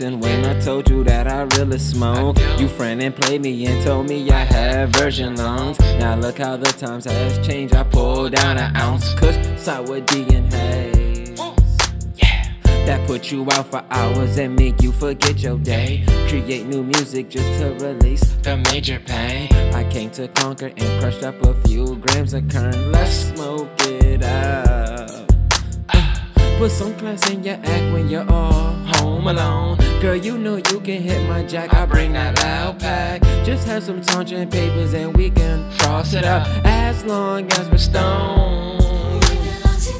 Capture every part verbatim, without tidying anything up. listen when I told you that I really smoke. You friend and played me and told me I had virgin lungs. Now look how the times has changed. I pulled down an ounce, Kush, sour D and haze. Yeah, that put you out for hours and make you forget your day. Create new music just to release the major pain. I came to conquer and crushed up a few grams of Kurn. Let's smoke it up. Put some class in your act when you're all home alone. Girl, you know you can hit my jack. I bring that loud pack. Just have some tongs and papers and we can cross it up as long as we're stoned.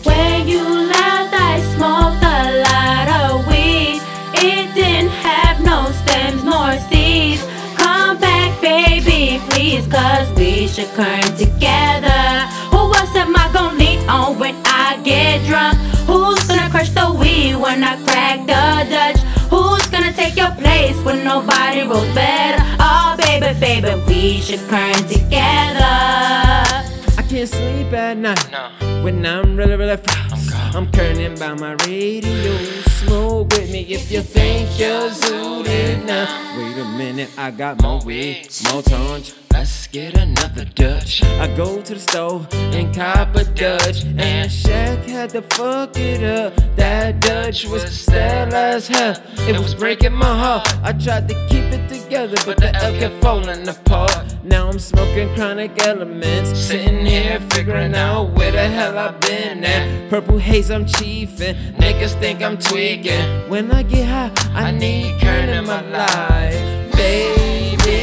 When you laughed, I smoked a lot of weed. It didn't have no stems nor seeds. Come back, baby, please, cause we should Kurn together. Who else am I gonna lean on when I get drunk? Who's gonna crush the weed when I crack the Dutch? Who's gonna take your place when nobody rolls better? Oh baby, baby, we should Kurn together. I can't sleep at night, no. When I'm really, really fast. I'm, I'm Kurning by my radio. Smoke with me if you think you're zooted now. Wait a minute, I got more weed, more tongs. Let's get another Dutch. I go to the store and cop a Dutch, and Shaq had to fuck it up. That Dutch was sad as hell. It was breaking my heart. I tried to keep it together, but the L kept falling apart. Now I'm smoking chronic elements, sitting here figuring out where the hell I've been at. Purple haze, I'm chiefin'. Niggas think I'm tweaking. When I get high, I, I need Kurn in my life, baby.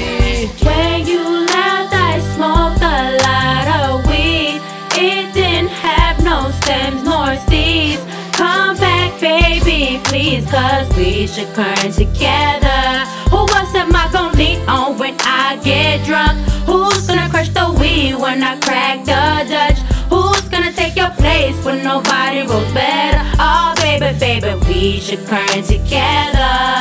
When you laughed, I smoked a lot of weed. It didn't have no stems nor seeds. Come back, baby, please, cause we should Kurn together. Who else am I gonna lean on when I get drunk? Who's gonna crush the weed when I crack the Dutch? Who's gonna take your place when nobody rolls better? Oh, baby, baby, we should Kurn together.